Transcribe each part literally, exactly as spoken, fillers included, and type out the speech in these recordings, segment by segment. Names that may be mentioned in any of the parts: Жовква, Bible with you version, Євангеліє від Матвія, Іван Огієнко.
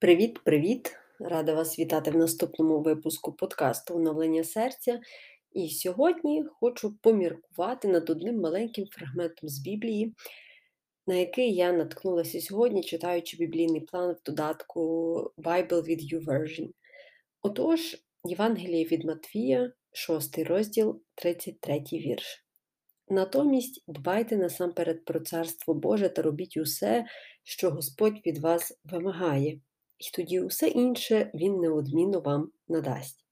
Привіт-привіт! Рада вас вітати в наступному випуску подкасту «Оновлення серця». І сьогодні хочу поміркувати над одним маленьким фрагментом з Біблії, на який я наткнулася сьогодні, читаючи біблійний план в додатку Bible with you version. Отож, Євангеліє від Матвія, шостий розділ, тридцять третій вірш. Натомість дбайте насамперед про Царство Боже та робіть усе, що Господь від вас вимагає, і тоді усе інше Він неодмінно вам надасть.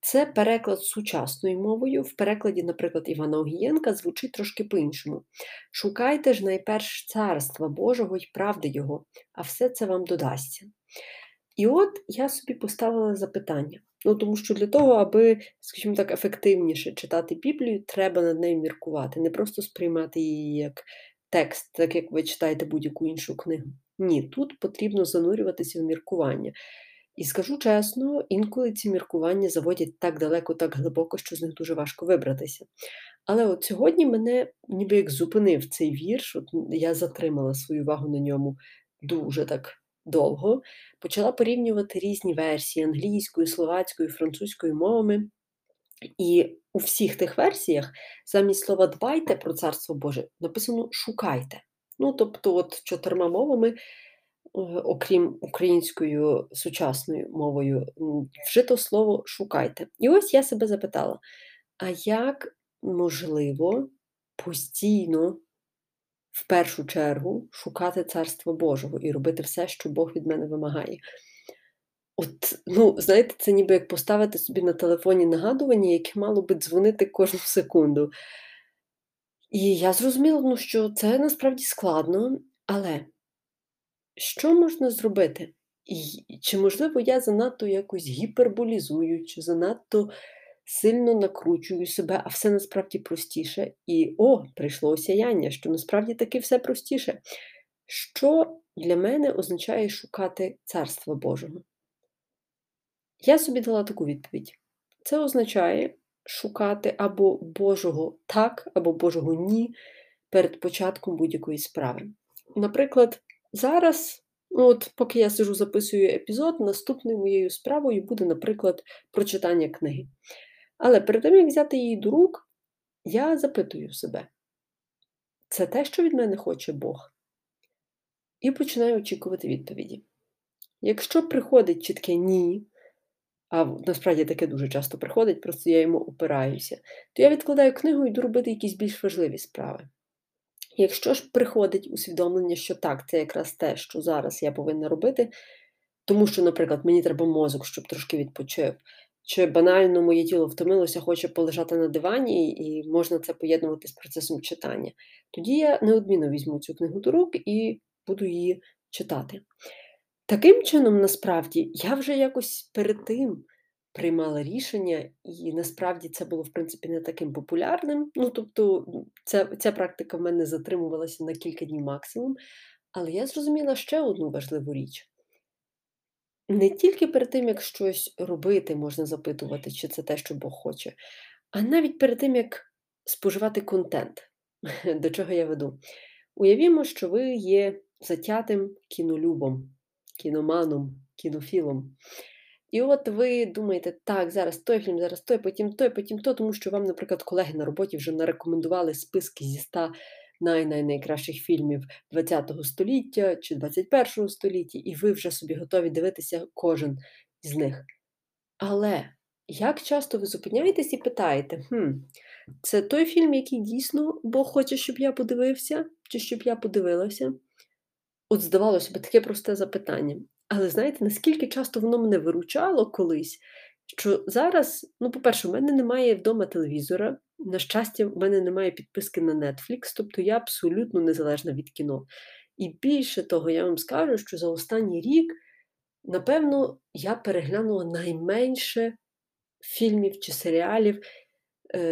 Це переклад сучасною мовою. В перекладі, наприклад, Івана Огієнка звучить трошки по-іншому. Шукайте ж найперш Царства Божого і правди Його, а все це вам додасться. І от я собі поставила запитання. Ну, тому що для того, аби, скажімо так, ефективніше читати Біблію, треба над нею міркувати. Не просто сприймати її як текст, так як ви читаєте будь-яку іншу книгу. Ні, тут потрібно занурюватися в міркування. І скажу чесно, інколи ці міркування заводять так далеко, так глибоко, що з них дуже важко вибратися. Але от сьогодні мене ніби як зупинив цей вірш, от я затримала свою увагу на ньому дуже так довго, почала порівнювати різні версії англійською, словацькою, французькою мовами. І у всіх тих версіях замість слова «дбайте про Царство Боже» написано «шукайте». Ну, тобто, от чотирма мовами, окрім українською сучасною мовою, вжито слово «шукайте». І ось я себе запитала, а як можливо постійно в першу чергу шукати Царство Божого і робити все, що Бог від мене вимагає? От, ну, знаєте, це ніби як поставити собі на телефоні нагадування, яке мало би дзвонити кожну секунду. І я зрозуміла, ну, що це насправді складно, але що можна зробити? І чи, можливо, я занадто якось гіперболізую, чи занадто сильно накручую себе, а все насправді простіше? І, о, прийшло осяяння, що насправді таки все простіше. Що для мене означає шукати Царства Божого? Я собі дала таку відповідь. Це означає шукати або Божого так, або Божого ні перед початком будь-якої справи. Наприклад, зараз, от поки я сижу, записую епізод, наступною моєю справою буде, наприклад, прочитання книги. Але перед тим, як взяти її до рук, я запитую себе, це те, що від мене хоче Бог? І починаю очікувати відповіді. Якщо приходить чітке «ні», а насправді таке дуже часто приходить, просто я йому опираюся, то я відкладаю книгу і йду робити якісь більш важливі справи. Якщо ж приходить усвідомлення, що так, це якраз те, що зараз я повинна робити, тому що, наприклад, мені треба мозок, щоб трошки відпочив, чи банально моє тіло втомилося, хоче полежати на дивані, і можна це поєднувати з процесом читання, тоді я неодмінно візьму цю книгу до рук і буду її читати. Таким чином, насправді, я вже якось перед тим приймала рішення, і насправді це було, в принципі, не таким популярним. Ну, тобто, ця, ця практика в мене затримувалася на кілька днів максимум. Але я зрозуміла ще одну важливу річ. Не тільки перед тим, як щось робити, можна запитувати, чи це те, що Бог хоче, а навіть перед тим, як споживати контент. До чого я веду? Уявімо, що ви є затятим кінолюбом, кіноманом, кінофілом. І от ви думаєте, так, зараз той фільм, зараз той, потім той, потім то, тому що вам, наприклад, колеги на роботі вже нарекомендували списки зі ста най-найкращих фільмів ХХ століття чи двадцять першого століття, і ви вже собі готові дивитися кожен з них. Але як часто ви зупиняєтесь і питаєте, хм, це той фільм, який дійсно Бог хоче, щоб я подивився, чи щоб я подивилася? От здавалося б, таке просте запитання. Але знаєте, наскільки часто воно мене виручало колись, що зараз, ну, по-перше, в мене немає вдома телевізора, на щастя, в мене немає підписки на Netflix, тобто я абсолютно незалежна від кіно. І більше того, я вам скажу, що за останній рік, напевно, я переглянула найменше фільмів чи серіалів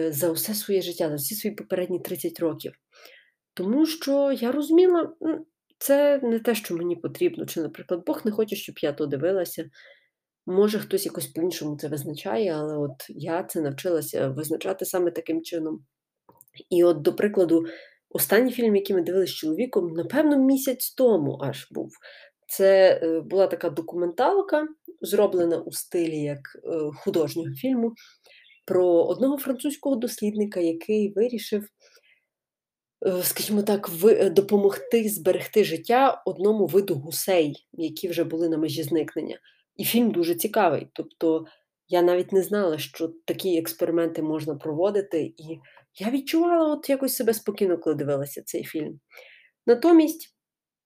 за усе своє життя, за всі свої попередні тридцять років. Тому що я розуміла, це не те, що мені потрібно. Чи, наприклад, Бог не хоче, щоб я то дивилася. Може, хтось якось по-іншому це визначає, але от я це навчилася визначати саме таким чином. І от, до прикладу, останній фільм, який ми дивилися з чоловіком, напевно, місяць тому аж був. Це була така документалка, зроблена у стилі як художнього фільму, про одного французького дослідника, який вирішив, скажімо так, допомогти зберегти життя одному виду гусей, які вже були на межі зникнення. І фільм дуже цікавий. Тобто я навіть не знала, що такі експерименти можна проводити. І я відчувала от якось себе спокійно, коли дивилася цей фільм. Натомість,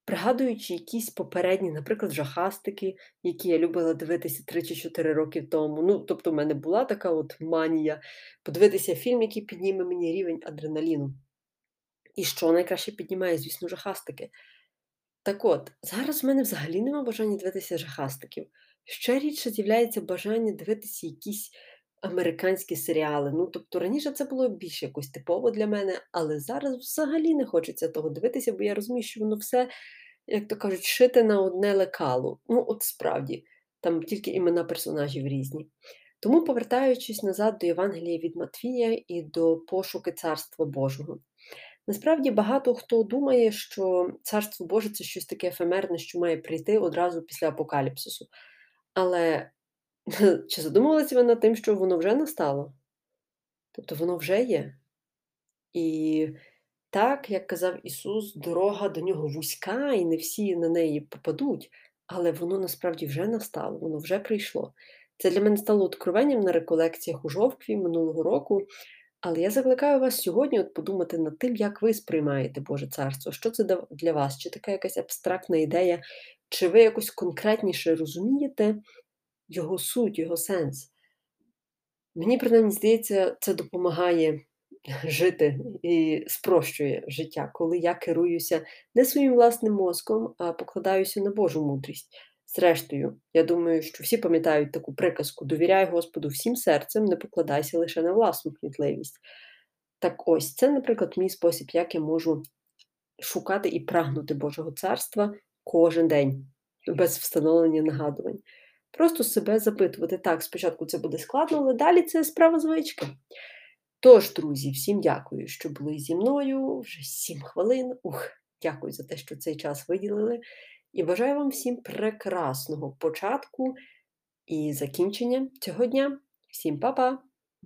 пригадуючи якісь попередні, наприклад, жахастики, які я любила дивитися три чи чотири роки тому. Ну, тобто в мене була така от манія подивитися фільм, який підніме мені рівень адреналіну. І що найкраще піднімає, звісно, жахастики. Так от, зараз в мене взагалі нема бажання дивитися жахастиків. Ще рідше з'являється бажання дивитися якісь американські серіали. Ну, тобто раніше це було більш якось типово для мене, але зараз взагалі не хочеться того дивитися, бо я розумію, що воно все, як то кажуть, шите на одне лекало. Ну, от справді, там тільки імена персонажів різні. Тому, повертаючись назад до Євангелія від Матвія і до пошуки Царства Божого. Насправді багато хто думає, що Царство Боже – це щось таке ефемерне, що має прийти одразу після апокаліпсису. Але чи задумувалися ви над тим, що воно вже настало? Тобто воно вже є. І так, як казав Ісус, дорога до нього вузька, і не всі на неї попадуть, але воно насправді вже настало, воно вже прийшло. Це для мене стало откровенням на реколекціях у Жовкві минулого року. Але я закликаю вас сьогодні от подумати над тим, як ви сприймаєте Боже Царство. Що це для вас? Чи така якась абстрактна ідея? Чи ви якось конкретніше розумієте його суть, його сенс? Мені, принаймні, здається, це допомагає жити і спрощує життя, коли я керуюся не своїм власним мозком, а покладаюся на Божу мудрість. Зрештою, я думаю, що всі пам'ятають таку приказку «Довіряй Господу всім серцем, не покладайся лише на власну кмітливість». Так ось, це, наприклад, мій спосіб, як я можу шукати і прагнути Божого Царства кожен день, без встановлення нагадувань. Просто себе запитувати, так, спочатку це буде складно, але далі це справа звички. Тож, друзі, всім дякую, що були зі мною, вже сім хвилин. Ух, дякую за те, що цей час виділили. І бажаю вам всім прекрасного початку і закінчення цього дня. Всім па-па!